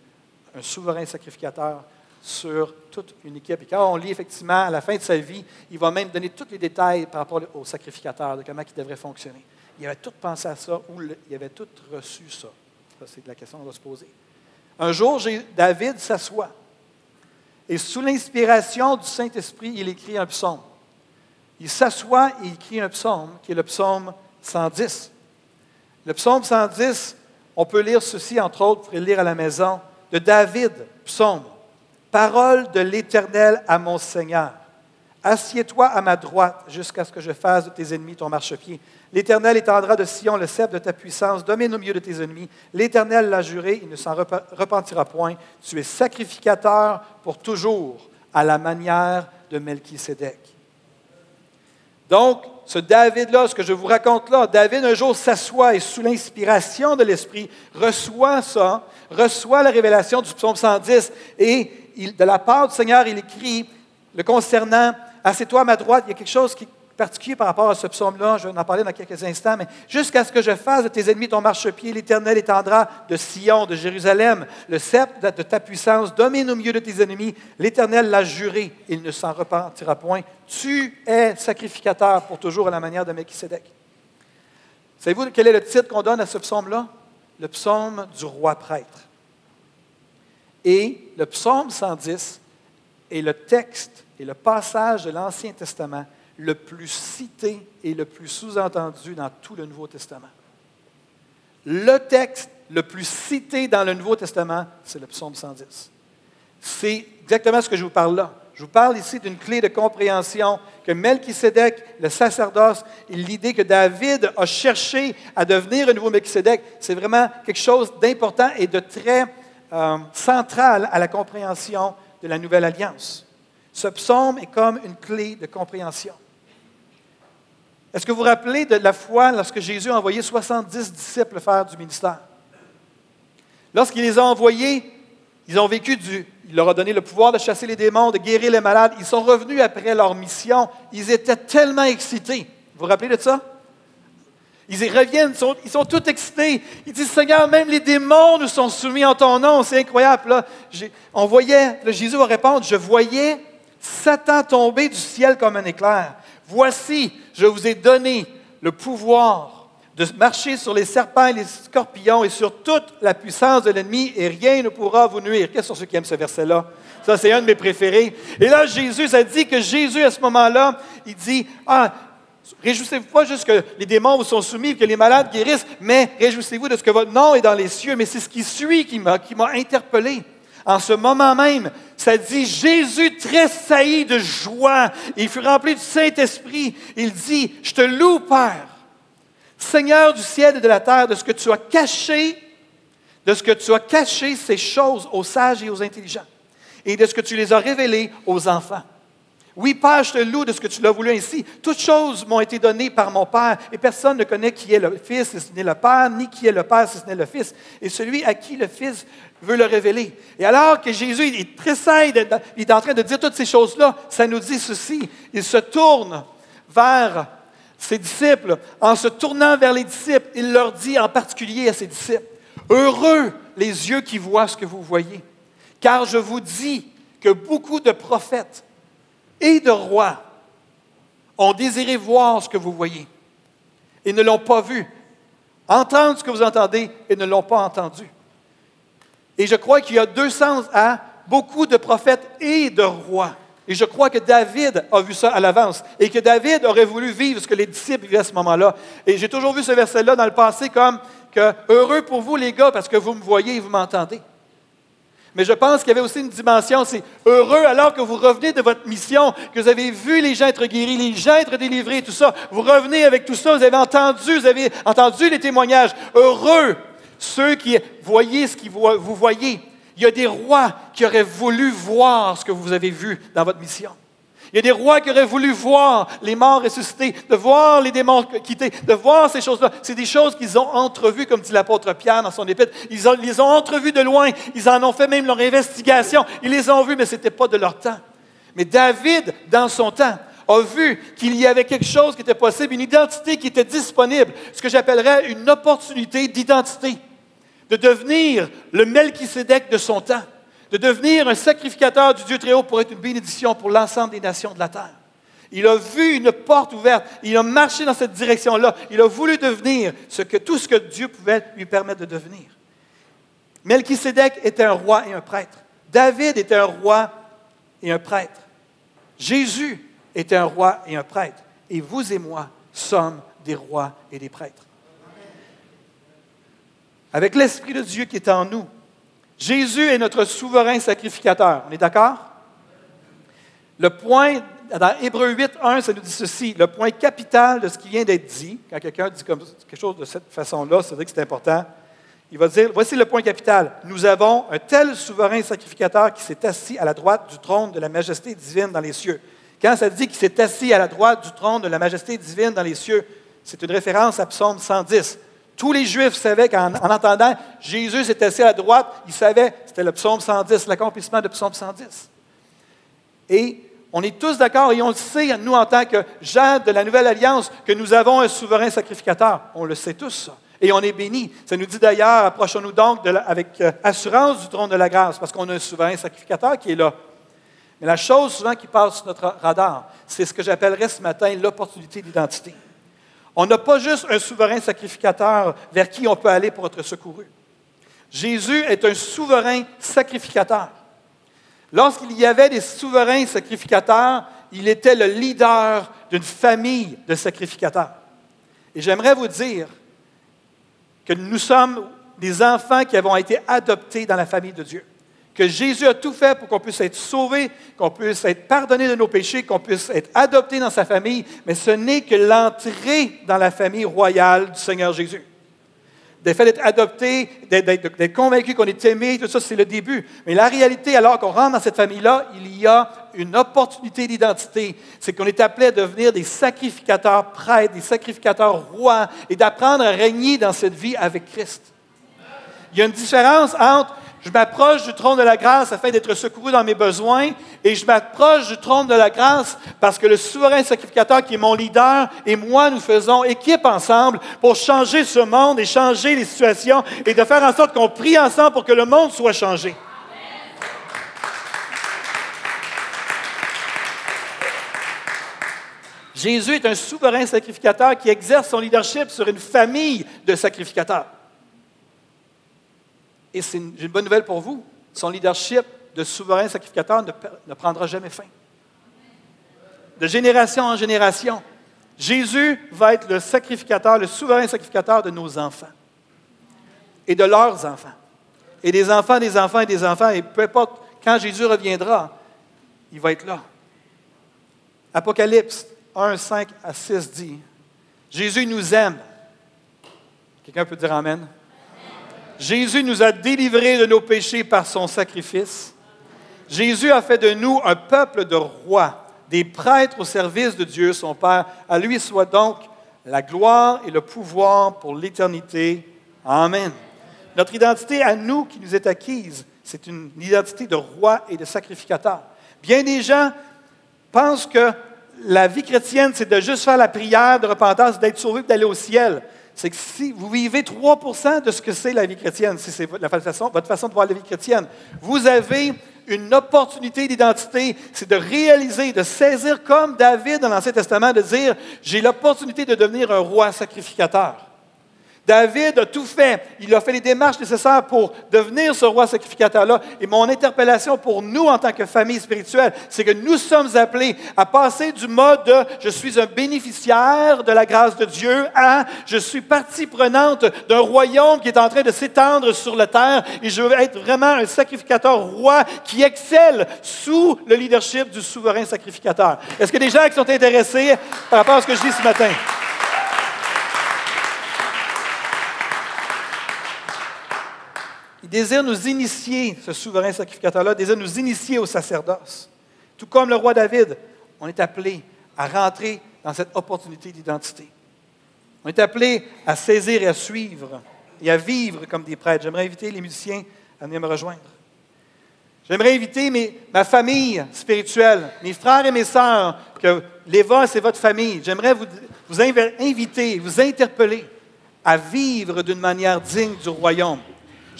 un souverain sacrificateur sur toute une équipe. Et quand on lit effectivement à la fin de sa vie, il va même donner tous les détails par rapport aux sacrificateurs, de comment ils devraient fonctionner. Il avait tout pensé à ça ou il avait tout reçu ça. Ça, c'est la question qu'on doit se poser. Un jour, David s'assoit et sous l'inspiration du Saint-Esprit, il écrit un psaume. Il s'assoit et il écrit un psaume qui est le psaume 110. Le psaume 110, on peut lire ceci, entre autres, vous pourrez le lire à la maison, de David, psaume. « Parole de l'Éternel à mon Seigneur. Assieds-toi à ma droite jusqu'à ce que je fasse de tes ennemis ton marchepied. L'Éternel étendra de Sion le sceptre de ta puissance, domine au milieu de tes ennemis. L'Éternel l'a juré, il ne s'en repentira point. Tu es sacrificateur pour toujours, à la manière de Melchisédek. » Donc, ce David-là, ce que je vous raconte là, David un jour s'assoit et sous l'inspiration de l'Esprit reçoit ça, reçoit la révélation du psaume 110 et de la part du Seigneur, il écrit le concernant « Assieds-toi à ma droite ». Il y a quelque chose qui est particulier par rapport à ce psaume-là, je vais en parler dans quelques instants, mais « Jusqu'à ce que je fasse de tes ennemis ton marchepied, l'Éternel étendra de Sion, de Jérusalem, le sceptre de ta puissance, domine au milieu de tes ennemis, l'Éternel l'a juré, il ne s'en repentira point. Tu es sacrificateur pour toujours à la manière de Melchisédek. » Savez-vous quel est le titre qu'on donne à ce psaume-là? Le psaume du roi-prêtre. Et le psaume 110 est le texte et le passage de l'Ancien Testament le plus cité et le plus sous-entendu dans tout le Nouveau Testament. Le texte le plus cité dans le Nouveau Testament, c'est le psaume 110. C'est exactement ce que je vous parle là. Je vous parle ici d'une clé de compréhension que Melchisédek, le sacerdoce, et l'idée que David a cherché à devenir un nouveau Melchisédek, c'est vraiment quelque chose d'important et de très centrale à la compréhension de la Nouvelle Alliance. Ce psaume est comme une clé de compréhension. Est-ce que vous vous rappelez de la fois lorsque Jésus a envoyé 70 disciples faire du ministère? Lorsqu'il les a envoyés, ils ont vécu il leur a donné le pouvoir de chasser les démons, de guérir les malades. Ils sont revenus après leur mission. Ils étaient tellement excités. Vous vous rappelez de ça? Ils y reviennent, ils sont tous excités. Ils disent, Seigneur, même les démons nous sont soumis en ton nom. C'est incroyable. Là, on voyait, là, Jésus va répondre, je voyais Satan tomber du ciel comme un éclair. Voici, je vous ai donné le pouvoir de marcher sur les serpents et les scorpions et sur toute la puissance de l'ennemi et rien ne pourra vous nuire. Quels sont ceux qui aiment ce verset-là? Ça, c'est un de mes préférés. Et là, Jésus, ça dit que Jésus, à ce moment-là, il dit, réjouissez-vous pas juste que les démons vous sont soumis, que les malades guérissent, mais réjouissez-vous de ce que votre nom est dans les cieux. Mais c'est ce qui suit qui m'a interpellé. En ce moment même, ça dit, Jésus tressaillit de joie. Il fut rempli du Saint-Esprit. Il dit, je te loue, Père, Seigneur du ciel et de la terre, de ce que tu as caché ces choses aux sages et aux intelligents, et de ce que tu les as révélées aux enfants. Oui, Père, je te loue de ce que tu l'as voulu ainsi. Toutes choses m'ont été données par mon Père, et personne ne connaît qui est le Fils, si ce n'est le Père, ni qui est le Père, si ce n'est le Fils, et celui à qui le Fils veut le révéler. Et alors que Jésus, il tressaille, il est en train de dire toutes ces choses-là, ça nous dit ceci, il se tourne vers ses disciples. En se tournant vers les disciples, il leur dit en particulier à ses disciples, « Heureux les yeux qui voient ce que vous voyez, car je vous dis que beaucoup de prophètes et de rois ont désiré voir ce que vous voyez et ne l'ont pas vu, entendre ce que vous entendez et ne l'ont pas entendu. » Et je crois qu'il y a deux sens à beaucoup de prophètes et de rois. Et je crois que David a vu ça à l'avance et que David aurait voulu vivre ce que les disciples vivaient à ce moment-là. Et j'ai toujours vu ce verset-là dans le passé comme que « Heureux pour vous les gars parce que vous me voyez et vous m'entendez. » Mais je pense qu'il y avait aussi une dimension, c'est heureux alors que vous revenez de votre mission, que vous avez vu les gens être guéris, les gens être délivrés, tout ça. Vous revenez avec tout ça, vous avez entendu les témoignages. Heureux ceux qui voyaient ce que vous voyez. Il y a des rois qui auraient voulu voir ce que vous avez vu dans votre mission. Il y a des rois qui auraient voulu voir les morts ressuscités, de voir les démons quittés, de voir ces choses-là. C'est des choses qu'ils ont entrevues, comme dit l'apôtre Pierre dans son épître. Ils les ont entrevues de loin. Ils en ont fait même leur investigation. Ils les ont vues, mais ce n'était pas de leur temps. Mais David, dans son temps, a vu qu'il y avait quelque chose qui était possible, une identité qui était disponible, ce que j'appellerais une opportunité d'identité, de devenir le Melchisédek de son temps, de devenir un sacrificateur du Dieu Très-Haut pour être une bénédiction pour l'ensemble des nations de la terre. Il a vu une porte ouverte. Il a marché dans cette direction-là. Il a voulu devenir tout ce que Dieu pouvait lui permettre de devenir. Melchisédek était un roi et un prêtre. David était un roi et un prêtre. Jésus était un roi et un prêtre. Et vous et moi sommes des rois et des prêtres. Avec l'Esprit de Dieu qui est en nous, Jésus est notre souverain sacrificateur. On est d'accord? Le point, dans Hébreux 8, 1, ça nous dit ceci. Le point capital de ce qui vient d'être dit, quand quelqu'un dit quelque chose de cette façon-là, c'est vrai que c'est important. Il va dire, voici le point capital. Nous avons un tel souverain sacrificateur qui s'est assis à la droite du trône de la majesté divine dans les cieux. Quand ça dit qu'il s'est assis à la droite du trône de la majesté divine dans les cieux, c'est une référence à Psaume 110. Tous les Juifs savaient qu'en entendant Jésus s'est assis à la droite, ils savaient, c'était le psaume 110, l'accomplissement de psaume 110. Et on est tous d'accord, et on le sait, nous, en tant que gens de la Nouvelle Alliance, que nous avons un souverain sacrificateur. On le sait tous, et on est bénis. Ça nous dit d'ailleurs, approchons-nous donc avec assurance du trône de la grâce, parce qu'on a un souverain sacrificateur qui est là. Mais la chose souvent qui passe sur notre radar, c'est ce que j'appellerais ce matin l'opportunité d'identité. On n'a pas juste un souverain sacrificateur vers qui on peut aller pour être secouru. Jésus est un souverain sacrificateur. Lorsqu'il y avait des souverains sacrificateurs, il était le leader d'une famille de sacrificateurs. Et j'aimerais vous dire que nous sommes des enfants qui avons été adoptés dans la famille de Dieu. Que Jésus a tout fait pour qu'on puisse être sauvé, qu'on puisse être pardonné de nos péchés, qu'on puisse être adopté dans sa famille, mais ce n'est que l'entrée dans la famille royale du Seigneur Jésus. Le fait d'être adopté, d'être convaincu qu'on est aimé, tout ça, c'est le début. Mais la réalité, alors qu'on rentre dans cette famille-là, il y a une opportunité d'identité. C'est qu'on est appelé à devenir des sacrificateurs prêtres, des sacrificateurs rois, et d'apprendre à régner dans cette vie avec Christ. Il y a une différence entre Je m'approche du trône de la grâce afin d'être secouru dans mes besoins, et je m'approche du trône de la grâce parce que le souverain sacrificateur qui est mon leader et moi, nous faisons équipe ensemble pour changer ce monde et changer les situations et de faire en sorte qu'on prie ensemble pour que le monde soit changé. Amen. Jésus est un souverain sacrificateur qui exerce son leadership sur une famille de sacrificateurs. Et c'est une bonne nouvelle pour vous. Son leadership de souverain sacrificateur ne prendra jamais fin. De génération en génération, Jésus va être le sacrificateur, le souverain sacrificateur de nos enfants et de leurs enfants. Et des enfants, des enfants et des enfants. Et peu importe, quand Jésus reviendra, il va être là. Apocalypse 1, 5 à 6 dit, Jésus nous aime. Quelqu'un peut dire amen? Jésus nous a délivrés de nos péchés par son sacrifice. Jésus a fait de nous un peuple de rois, des prêtres au service de Dieu, son Père. À lui soit donc la gloire et le pouvoir pour l'éternité. Amen. Notre identité à nous qui nous est acquise, c'est une identité de roi et de sacrificateur. Bien des gens pensent que la vie chrétienne, c'est de juste faire la prière de repentance, d'être sauvé et d'aller au ciel. C'est que si vous vivez 3% de ce que c'est la vie chrétienne, si c'est votre façon de voir la vie chrétienne, vous avez une opportunité d'identité, c'est de réaliser, de saisir comme David dans l'Ancien Testament, de dire « J'ai l'opportunité de devenir un roi sacrificateur. » David a tout fait. Il a fait les démarches nécessaires pour devenir ce roi sacrificateur-là. Et mon interpellation pour nous en tant que famille spirituelle, c'est que nous sommes appelés à passer du mode de « je suis un bénéficiaire de la grâce de Dieu » à « je suis partie prenante d'un royaume qui est en train de s'étendre sur la terre et je veux être vraiment un sacrificateur roi qui excelle sous le leadership du souverain sacrificateur. » Est-ce que des gens qui sont intéressés par rapport à ce que je dis ce matin? Il désire nous initier, ce souverain sacrificateur-là, désire nous initier au sacerdoce. Tout comme le roi David, on est appelé à rentrer dans cette opportunité d'identité. On est appelé à saisir et à suivre et à vivre comme des prêtres. J'aimerais inviter les musiciens à venir me rejoindre. J'aimerais inviter ma famille spirituelle, mes frères et mes sœurs, que l'Éva, c'est votre famille. J'aimerais vous inviter, vous interpeller à vivre d'une manière digne du royaume.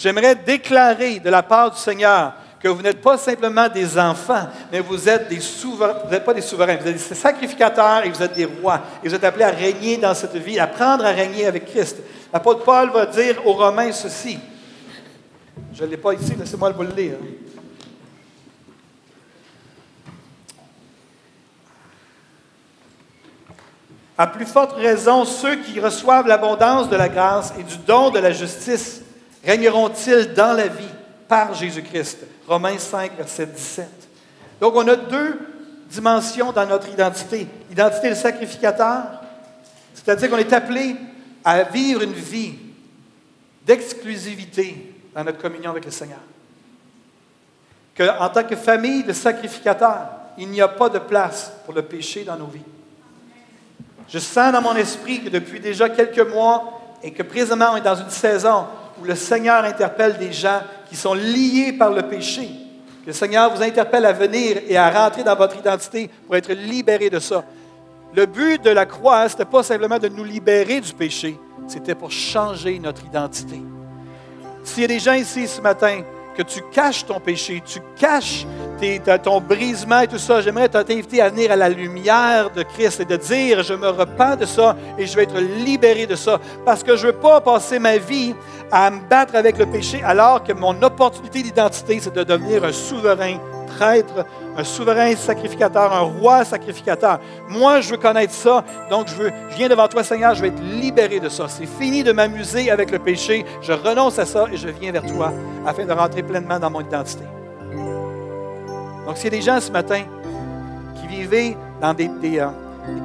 J'aimerais déclarer de la part du Seigneur que vous n'êtes pas simplement des enfants, mais vous êtes des souverains. Vous n'êtes pas des souverains, vous êtes des sacrificateurs et vous êtes des rois. Et vous êtes appelés à régner dans cette vie, apprendre à régner avec Christ. L'apôtre Paul va dire aux Romains ceci. Je ne l'ai pas ici, laissez-moi vous le lire. À plus forte raison, ceux qui reçoivent l'abondance de la grâce et du don de la justice régneront-ils dans la vie par Jésus-Christ? Romains 5, verset 17. Donc, on a deux dimensions dans notre identité. Identité de sacrificateur, c'est-à-dire qu'on est appelé à vivre une vie d'exclusivité dans notre communion avec le Seigneur. En tant que famille de sacrificateurs, il n'y a pas de place pour le péché dans nos vies. Je sens dans mon esprit que depuis déjà quelques mois et que présentement on est dans une saison où le Seigneur interpelle des gens qui sont liés par le péché. Le Seigneur vous interpelle à venir et à rentrer dans votre identité pour être libéré de ça. Le but de la croix, ce n'était pas simplement de nous libérer du péché, c'était pour changer notre identité. S'il y a des gens ici ce matin, que tu caches ton péché, tu caches ton brisement et tout ça, j'aimerais t'inviter à venir à la lumière de Christ et de dire, je me repens de ça et je vais être libéré de ça. Parce que je ne veux pas passer ma vie à me battre avec le péché alors que mon opportunité d'identité, c'est de devenir un souverain prêtre, un souverain sacrificateur, un roi sacrificateur. Moi, je veux connaître ça, donc je viens devant toi, Seigneur, je vais être libéré de ça. C'est fini de m'amuser avec le péché, je renonce à ça et je viens vers toi afin de rentrer pleinement dans mon identité. Donc, s'il y a des gens ce matin qui vivaient dans des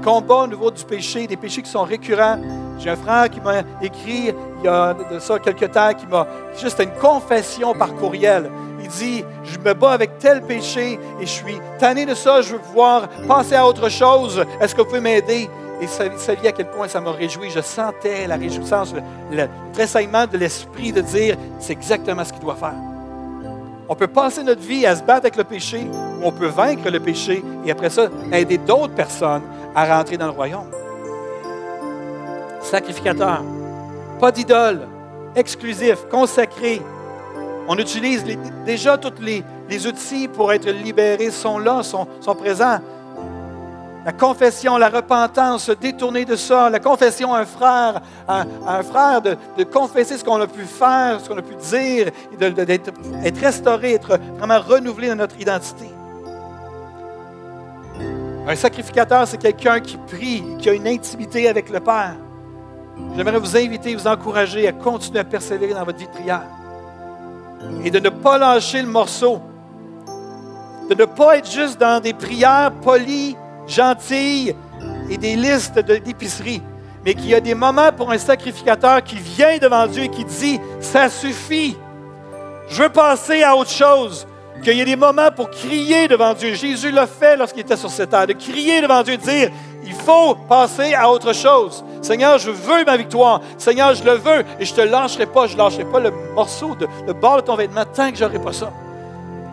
combats au niveau du péché, des péchés qui sont récurrents, j'ai un frère qui m'a écrit il y a de ça quelques temps, qui m'a juste une confession par courriel. Il dit, je me bats avec tel péché et je suis tanné de ça, je veux pouvoir passer à autre chose. Est-ce que vous pouvez m'aider? Et vous saviez à quel point ça m'a réjoui. Je sentais la réjouissance, le tressaillement de l'esprit de dire, c'est exactement ce qu'il doit faire. On peut passer notre vie à se battre avec le péché, ou on peut vaincre le péché et après ça, aider d'autres personnes à rentrer dans le royaume. Sacrificateur, pas d'idole, exclusif, consacré. On utilise déjà tous les outils pour être libérés sont là, sont présents. La confession, la repentance, se détourner de ça. La confession à un frère de confesser ce qu'on a pu faire, ce qu'on a pu dire, et d'être restauré, être vraiment renouvelé dans notre identité. Un sacrificateur, c'est quelqu'un qui prie, qui a une intimité avec le Père. J'aimerais vous inviter, vous encourager à continuer à persévérer dans votre vie de prière et de ne pas lâcher le morceau, de ne pas être juste dans des prières polies, gentilles et des listes d'épicerie, mais qu'il y a des moments pour un sacrificateur qui vient devant Dieu et qui dit « Ça suffit, je veux passer à autre chose ». Qu'il y ait des moments pour crier devant Dieu. Jésus l'a fait lorsqu'il était sur cette terre, de crier devant Dieu et de dire « Il faut passer à autre chose. Seigneur, je veux ma victoire. Seigneur, je le veux et je ne te lâcherai pas. Je ne lâcherai pas le morceau, le bord de ton vêtement tant que je n'aurai pas ça. »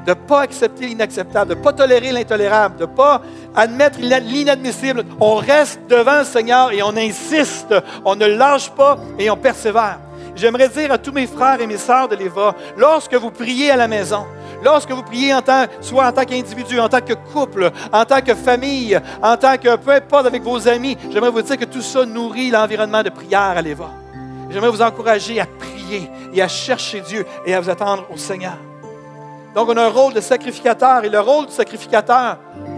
De ne pas accepter l'inacceptable, de ne pas tolérer l'intolérable, de ne pas admettre l'inadmissible. On reste devant le Seigneur et on insiste, on ne lâche pas et on persévère. J'aimerais dire à tous mes frères et mes sœurs de l'Éva, lorsque vous priez à la maison, lorsque vous priez soit en tant qu'individu, en tant que couple, en tant que famille, en tant que peu importe avec vos amis, j'aimerais vous dire que tout ça nourrit l'environnement de prière à l'Éva. J'aimerais vous encourager à prier et à chercher Dieu et à vous attendre au Seigneur. Donc, on a un rôle de sacrificateur. Et le rôle du sacrificateur,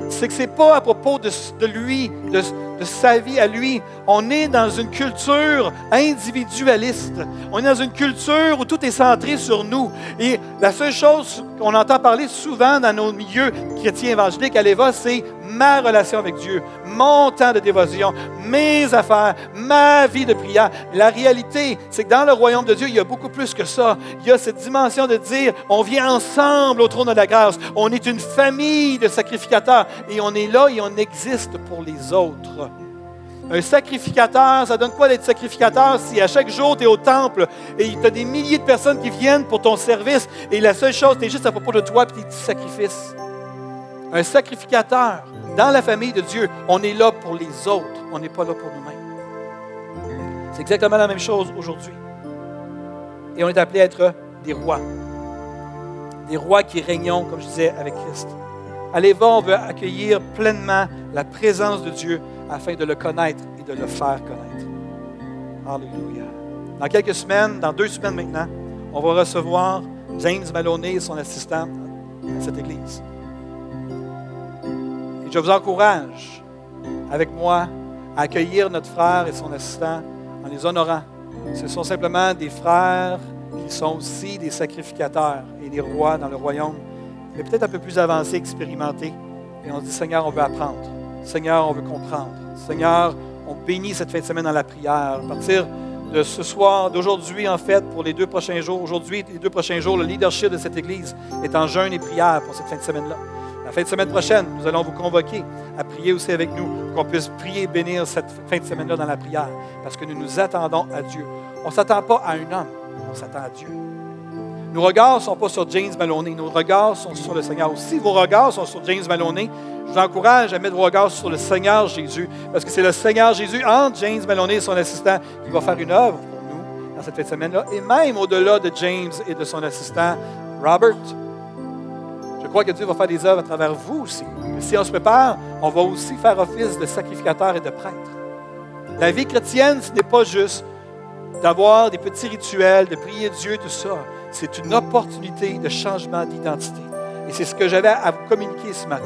c'est que ce n'est pas à propos de lui, de sa vie à lui. On est dans une culture individualiste. On est dans une culture où tout est centré sur nous. Et la seule chose qu'on entend parler souvent dans nos milieux chrétiens évangéliques à l'Éva, c'est ma relation avec Dieu, mon temps de dévotion, mes affaires, ma vie de prière. La réalité, c'est que dans le royaume de Dieu, il y a beaucoup plus que ça. Il y a cette dimension de dire, on vient ensemble au trône de la grâce. On est une famille de sacrificateurs et on est là et on existe pour les autres. Un sacrificateur, ça donne quoi d'être sacrificateur si à chaque jour tu es au temple et tu as des milliers de personnes qui viennent pour ton service et la seule chose, c'est juste à propos de toi et tes petits sacrifices. Un sacrificateur, dans la famille de Dieu, on est là pour les autres, on n'est pas là pour nous-mêmes. C'est exactement la même chose aujourd'hui. Et on est appelé à être des rois qui régnons, comme je disais, avec Christ. À l'Éva, on veut accueillir pleinement la présence de Dieu afin de le connaître et de le faire connaître. Alléluia. Dans quelques semaines, dans 2 semaines maintenant, on va recevoir James Maloney et son assistant à cette église. Et je vous encourage, avec moi, à accueillir notre frère et son assistant en les honorant. Ce sont simplement des frères qui sont aussi des sacrificateurs et des rois dans le royaume, mais peut-être un peu plus avancés, expérimentés. Et on se dit, Seigneur, on veut apprendre. Seigneur, on veut comprendre. Seigneur, on bénit cette fin de semaine dans la prière. À partir de ce soir, d'aujourd'hui, en fait, pour les 2 prochains jours, aujourd'hui, les 2 prochains jours, le leadership de cette Église est en jeûne et prière pour cette fin de semaine-là. La fin de semaine prochaine, nous allons vous convoquer à prier aussi avec nous, pour qu'on puisse prier et bénir cette fin de semaine-là dans la prière, parce que nous nous attendons à Dieu. On ne s'attend pas à un homme, on s'attend à Dieu. Nos regards ne sont pas sur James Maloney, nos regards sont sur le Seigneur. Si vos regards sont sur James Maloney, je vous encourage à mettre vos regards sur le Seigneur Jésus, parce que c'est le Seigneur Jésus, entre James Maloney et son assistant, qui va faire une œuvre pour nous dans cette fin de semaine-là, et même au-delà de James et de son assistant, Robert. Je crois que Dieu va faire des œuvres à travers vous aussi. Mais si on se prépare, on va aussi faire office de sacrificateur et de prêtre. La vie chrétienne, ce n'est pas juste d'avoir des petits rituels, de prier Dieu, tout ça. C'est une opportunité de changement d'identité. Et c'est ce que j'avais à vous communiquer ce matin.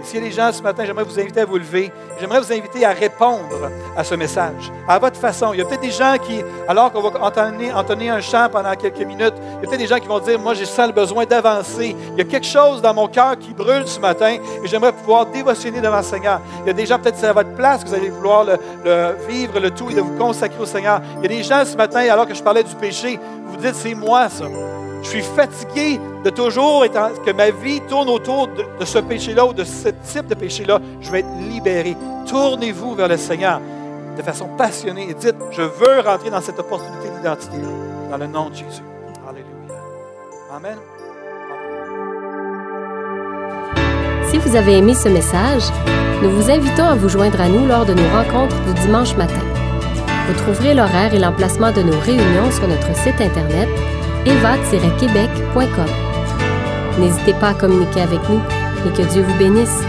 Et s'il y a des gens ce matin, j'aimerais vous inviter à vous lever. J'aimerais vous inviter à répondre à ce message, à votre façon. Il y a peut-être des gens qui, alors qu'on va entonner un chant pendant quelques minutes, il y a peut-être des gens qui vont dire, moi, je sens le besoin d'avancer. Il y a quelque chose dans mon cœur qui brûle ce matin et j'aimerais pouvoir dévotionner devant le Seigneur. Il y a des gens, peut-être c'est à votre place que vous allez vouloir vivre le tout et de vous consacrer au Seigneur. Il y a des gens ce matin, alors que je parlais du péché, vous dites, c'est moi ça. Je suis fatigué de toujours que ma vie tourne autour de ce péché-là ou de ce type de péché-là. Je vais être libéré. Tournez-vous vers le Seigneur de façon passionnée et dites, je veux rentrer dans cette opportunité d'identité-là, dans le nom de Jésus. Alléluia. Amen. Amen. Si vous avez aimé ce message, nous vous invitons à vous joindre à nous lors de nos rencontres du dimanche matin. Vous trouverez l'horaire et l'emplacement de nos réunions sur notre site internet eva-québec.com. N'hésitez pas à communiquer avec nous et que Dieu vous bénisse.